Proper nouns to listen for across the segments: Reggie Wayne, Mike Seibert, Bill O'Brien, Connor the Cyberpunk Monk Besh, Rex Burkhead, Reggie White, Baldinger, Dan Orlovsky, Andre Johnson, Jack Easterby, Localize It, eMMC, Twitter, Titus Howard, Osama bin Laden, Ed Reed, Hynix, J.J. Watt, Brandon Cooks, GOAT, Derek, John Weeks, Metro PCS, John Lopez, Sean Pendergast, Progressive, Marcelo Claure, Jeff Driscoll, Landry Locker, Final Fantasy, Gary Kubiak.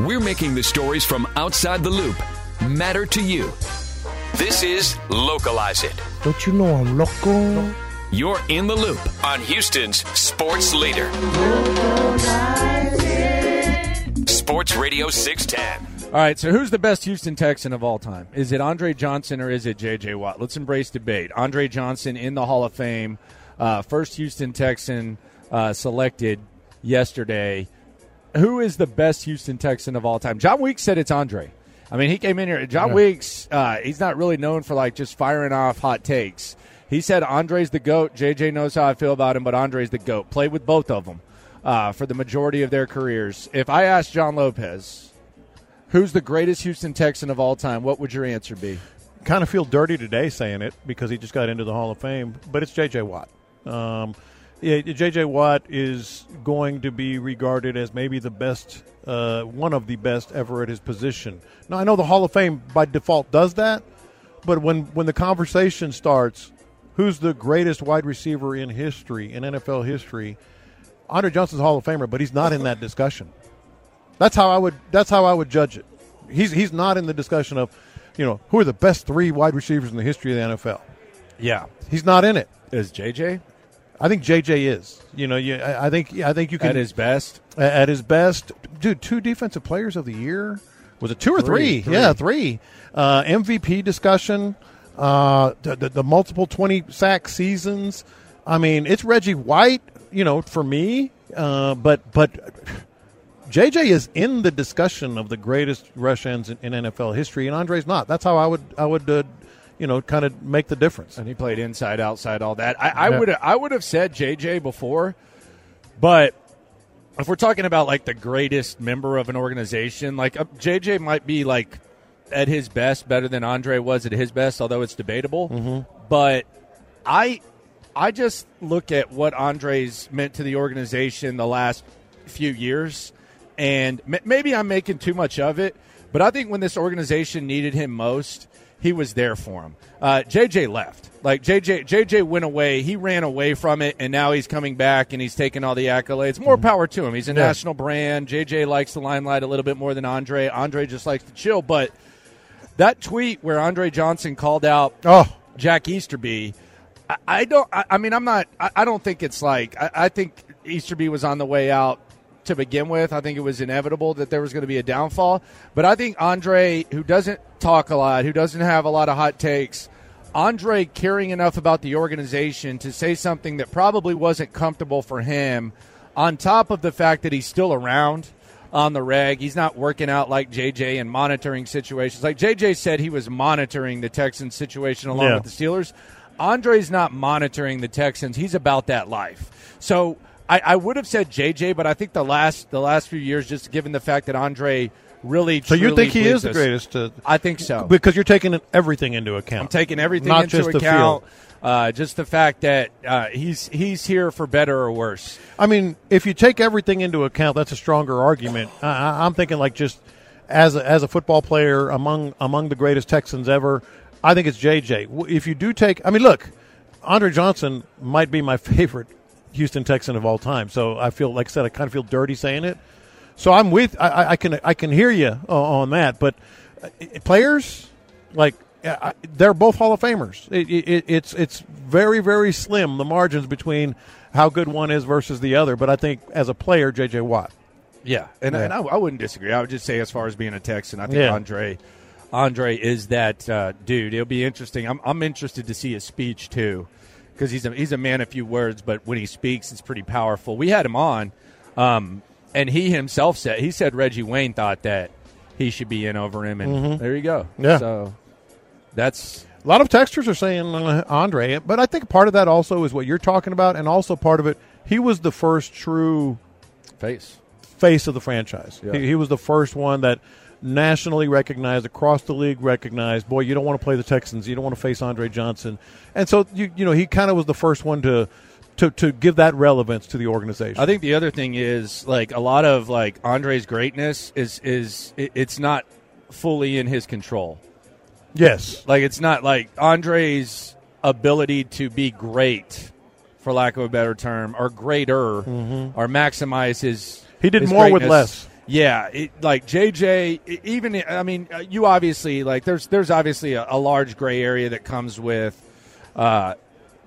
We're making the stories from outside the loop matter to you. This is Localize It. Don't you know I'm local? You're in the loop on Houston's sports leader. Localize It. Sports Radio 610. All right, so who's the best Houston Texan of all time? Is it Andre Johnson or is it J.J. Watt? Let's embrace debate. Andre Johnson in the Hall of Fame. First Houston Texan selected yesterday. Who is the best Houston Texan of all time? John Weeks said it's Andre. I mean, he came in here. John Weeks, he's not really known for, like, just firing off hot takes. He said Andre's the GOAT. JJ knows how I feel about him, but Andre's the GOAT. Played with both of them for the majority of their careers. If I asked John Lopez, who's the greatest Houston Texan of all time, what would your answer be? Kind of feel dirty today saying it because he just got into the Hall of Fame, but it's J.J. Watt. Yeah, J.J. Watt is going to be regarded as maybe the best, one of the best ever at his position. Now, I know the Hall of Fame by default does that, but when the conversation starts, who's the greatest wide receiver in history, in NFL history? Andre Johnson's Hall of Famer, but he's not in that discussion. That's how I would judge it. He's not in the discussion of, you know, who are the best three wide receivers in the history of the NFL. Yeah, he's not in it. Is J.J.? I think J.J. is. You know, I think you can. At his best? At his best. Dude, two defensive players of the year. Was it two or three? Yeah, three. MVP discussion, the multiple 20-sack seasons. I mean, it's Reggie White, you know, for me. But J.J. is in the discussion of the greatest rush ends in NFL history, and Andre's not. That's how I would you know, kind of make the difference. And he played inside, outside, all that. I would have said JJ before, but if we're talking about, like, the greatest member of an organization, like, JJ might be, like, at his best better than Andre was at his best, although it's debatable. Mm-hmm. But I just look at what Andre's meant to the organization the last few years, and maybe I'm making too much of it, but I think when this organization needed him most, he was there for him. JJ left. Like, JJ went away. He ran away from it, and now he's coming back, and he's taking all the accolades. More power to him. He's a national brand. JJ likes the limelight a little bit more than Andre. Andre just likes to chill. But that tweet where Andre Johnson called out Jack Easterby, I think Easterby was on the way out to begin with. I think it was inevitable that there was going to be a downfall. But I think Andre, who doesn't talk a lot, who doesn't have a lot of hot takes, Andre caring enough about the organization to say something that probably wasn't comfortable for him, on top of the fact that he's still around on the reg. He's not working out like JJ and monitoring situations. Like JJ said, he was monitoring the Texans situation along with the Steelers. Andre's not monitoring the Texans. He's about that life. So I would have said JJ, but I think the last few years, just given the fact that Andre really, so you think he is the greatest? I think so, because you're taking everything into account. I'm taking everything not into just account. Just the fact that he's here for better or worse. I mean, if you take everything into account, that's a stronger argument. I'm thinking, like, just as a football player among the greatest Texans ever, I think it's JJ. If you do take, I mean, look, Andre Johnson might be my favorite Houston Texan of all time. So I feel, like I said, I kind of feel dirty saying it. So I'm with, I can hear you on that. But players, like, they're both Hall of Famers. It's very, very slim, the margins between how good one is versus the other. But I think as a player, J.J. Watt. Yeah, and I wouldn't disagree. I would just say, as far as being a Texan, I think Andre is that dude. It'll be interesting. I'm interested to see his speech too. because he's a man of few words, but when he speaks, it's pretty powerful. We had him on, and he himself said, he said Reggie Wayne thought that he should be in over him, and there you go. Yeah. So that's – a lot of texters are saying Andre, but I think part of that also is what you're talking about, and also part of it, he was the first true face of the franchise. Yeah. He was the first one that nationally recognized, across the league recognized, boy, you don't want to play the Texans, you don't want to face Andre Johnson. And so, you know, he kind of was the first one to give that relevance to the organization. I think the other thing is, like, a lot of, like, Andre's greatness it's not fully in his control. Yes. Like, it's not like Andre's ability to be great, for lack of a better term, or greater, or maximize his He did his more greatness with less. Yeah. Like, J.J., even, I mean, you obviously, like, there's obviously a large gray area that comes with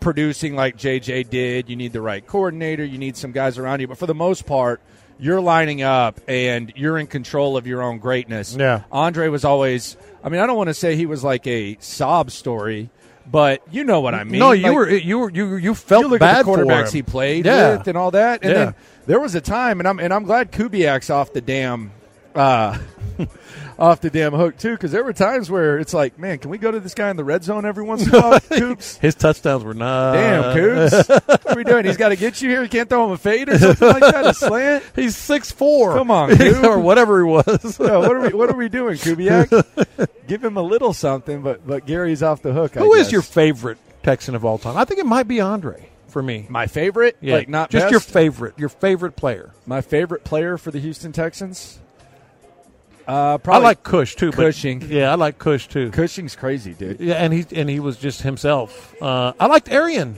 producing like J.J. did. You need the right coordinator. You need some guys around you. But for the most part, you're lining up and you're in control of your own greatness. Yeah. Andre was always, I mean, I don't want to say he was like a sob story, but you know what I mean. No, you like, you felt you bad at the quarterbacks for him. He played with and all that. And then there was a time, and I'm glad Kubiak's off the damn hook too, because there were times where it's like, man, can we go to this guy in the red zone every once in a while, Coops? His touchdowns were not. Damn, Coops. What are we doing? He's got to get you here. He can't throw him a fade or something like that, a slant. He's 6'4". Come on, Coops. Or whatever he was. Yeah, what are we doing, Kubiak? Give him a little something, but Gary's off the hook. Who is your favorite Texan of all time? I think it might be Andre. For me, my favorite, like not just best. Your favorite player. My favorite player for the Houston Texans. Probably I like Cush too. Cushing, I like Cush too. Cushing's crazy, dude. Yeah, and he was just himself. I liked Arian.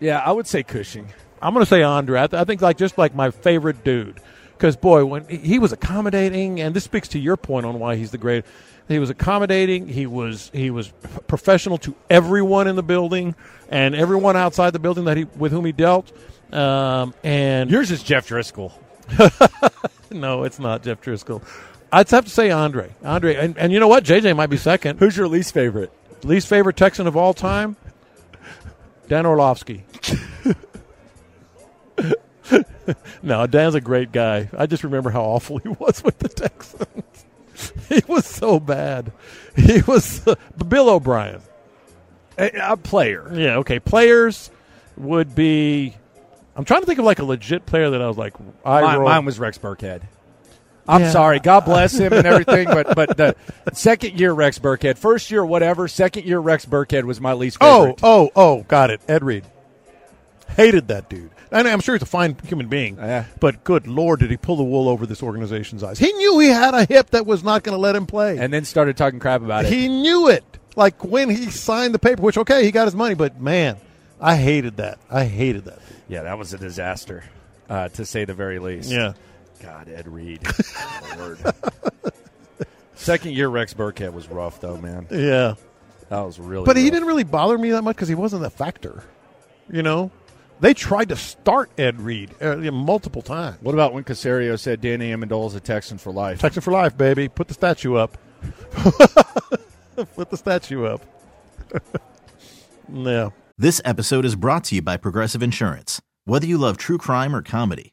Yeah, I would say Cushing. I'm gonna say Andre. I think like my favorite dude, because boy, when he was accommodating, and this speaks to your point on why he's the great. He was accommodating. He was professional to everyone in the building and everyone outside the building with whom he dealt. And yours is Jeff Driscoll. No, it's not Jeff Driscoll. I'd have to say Andre. Andre, and you know what? JJ might be second. Who's your least favorite? Least favorite Texan of all time? Dan Orlovsky. No, Dan's a great guy. I just remember how awful he was with the Texans. He was so bad. He was Bill O'Brien. A player. Yeah, okay. Players would be – I'm trying to think of like a legit player that I was like – Mine was Rex Burkhead. I'm sorry. God bless him and everything, but the second year Rex Burkhead, first year whatever, second year Rex Burkhead was my least favorite. Oh, got it. Ed Reed. Hated that dude. And I'm sure he's a fine human being, but good Lord, did he pull the wool over this organization's eyes. He knew he had a hip that was not going to let him play. And then started talking crap about it. He knew it. Like when he signed the paper, which, okay, he got his money, but, man, I hated that. Yeah, that was a disaster, to say the very least. Yeah. God, Ed Reed. Lord. Second year Rex Burkhead was rough, though, man. Yeah. That was really But rough. He didn't really bother me that much because he wasn't a factor, you know? They tried to start Ed Reed multiple times. What about when Caserio said Danny Amendola is a Texan for life? Texan for life, baby. Put the statue up. Yeah. This episode is brought to you by Progressive Insurance. Whether you love true crime or comedy,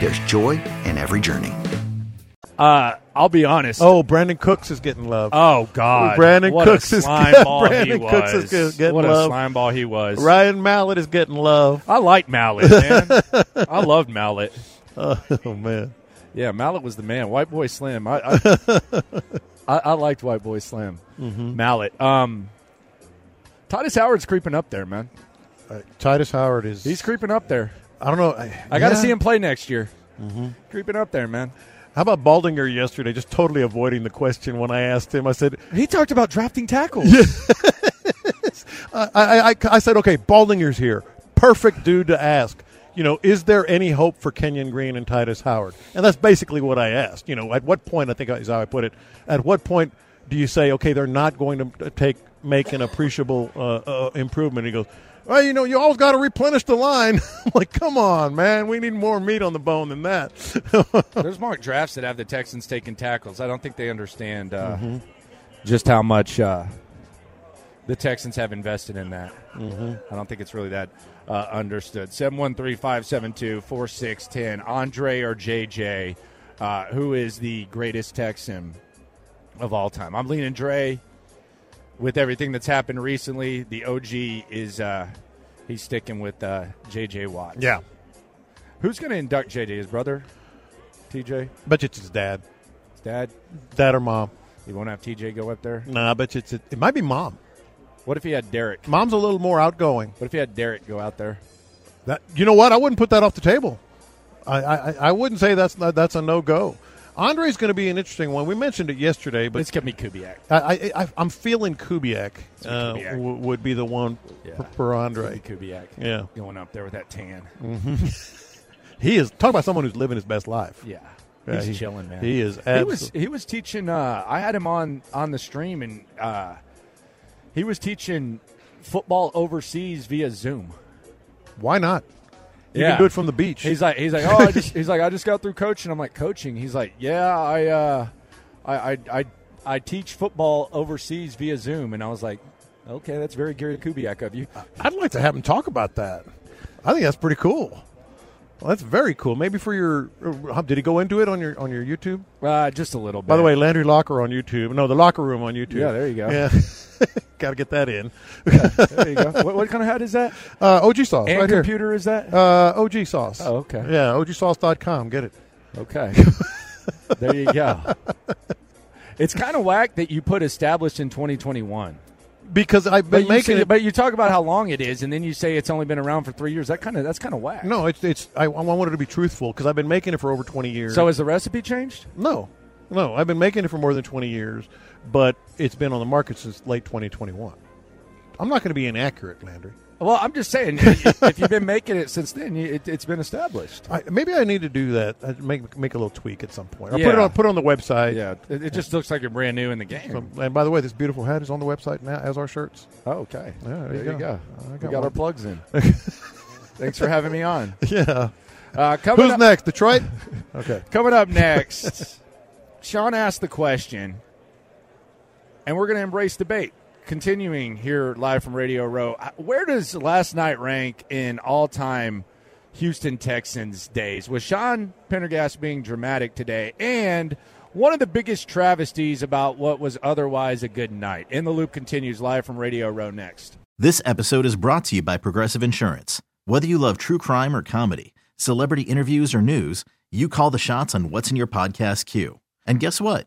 there's joy in every journey. I'll be honest. Oh, Brandon Cooks is getting love. Oh, God. Brandon Cooks is getting love. What a slime ball he was. Ryan Mallet is getting love. I like Mallet, man. I loved Mallet. Oh, man. Yeah, Mallet was the man. White Boy Slim. I liked White Boy Slim. Mm-hmm. Mallet. Titus Howard's creeping up there, man. Titus Howard is. He's creeping up there. I don't know. I got to see him play next year. Mm-hmm. Creeping up there, man. How about Baldinger yesterday just totally avoiding the question when I asked him? I said, he talked about drafting tackles. Yes. I said, okay, Baldinger's here. Perfect dude to ask. You know, is there any hope for Kenyon Green and Titus Howard? And that's basically what I asked. You know, at what point, I think is how I put it, at what point do you say, okay, they're not going to make an appreciable improvement? He goes, well, you know, you always got to replenish the line. I'm like, come on, man. We need more meat on the bone than that. There's mock drafts that have the Texans taking tackles. I don't think they understand just how much the Texans have invested in that. Mm-hmm. I don't think it's really that understood. 713-572-4610. Andre or J.J., who is the greatest Texan of all time? I'm leaning Dre. With everything that's happened recently, the OG is he's sticking with J.J. Watt. Yeah. Who's going to induct J.J.? His brother, TJ? I bet it's his dad. His dad? Dad or mom. You won't have TJ go up there? No, I bet it might be mom. What if he had Derek? Mom's a little more outgoing. What if he had Derek go out there? You know what? I wouldn't put that off the table. I wouldn't say that's a no-go. Andre's going to be an interesting one. We mentioned it yesterday, but it's going to be Kubiak. I'm feeling Kubiak, would be the one for Andre. Kubiak, going up there with that tan. Mm-hmm. He is talk about someone who's living his best life. Yeah, he's chilling, man. He is. He was teaching. I had him on the stream, and he was teaching football overseas via Zoom. Why not? You can do it from the beach. He's like, oh, I just got through coaching. I'm like, coaching. He's like, yeah, I teach football overseas via Zoom, and I was like, okay, that's very Gary Kubiak of you. I'd like to have him talk about that. I think that's pretty cool. Well, that's very cool. Maybe for your, did he go into it on your YouTube? Just a little bit. By the way, Landry Locker on YouTube. No, the Locker Room on YouTube. Yeah, there you go. Yeah. Got to get that in. Yeah, there you go. What kind of hat is that? OG Sauce. And right computer here. Is that? OG Sauce. Oh, okay. Yeah, OGSauce.com. Get it. Okay. There you go. It's kind of whack that you put established in 2021. Because I've been making it. But you talk about how long it is, and then you say it's only been around for 3 years. That's kind of whack. No, it's. I wanted to be truthful because I've been making it for over 20 years. So has the recipe changed? No, I've been making it for more than 20 years, but it's been on the market since late 2021. I'm not going to be inaccurate, Landry. Well, I'm just saying, if you've been making it since then, it's been established. Maybe I need to do that. I'd make a little tweak at some point. Or put it on the website. Yeah, it just looks like you're brand new in the game. So, and by the way, this beautiful hat is on the website now as our shirts. Oh, okay. Yeah, there you go. We got our plugs in. Thanks for having me on. Yeah. Who's next? Detroit? Okay. Coming up next, Sean asked the question, and we're going to embrace debate. Continuing here live from Radio Row, where does last night rank in all-time Houston Texans days? With Sean Pendergast being dramatic today and one of the biggest travesties about what was otherwise a good night. In the Loop continues live from Radio Row next. This episode is brought to you by Progressive Insurance. Whether you love true crime or comedy, celebrity interviews or news, you call the shots on what's in your podcast queue. And guess what?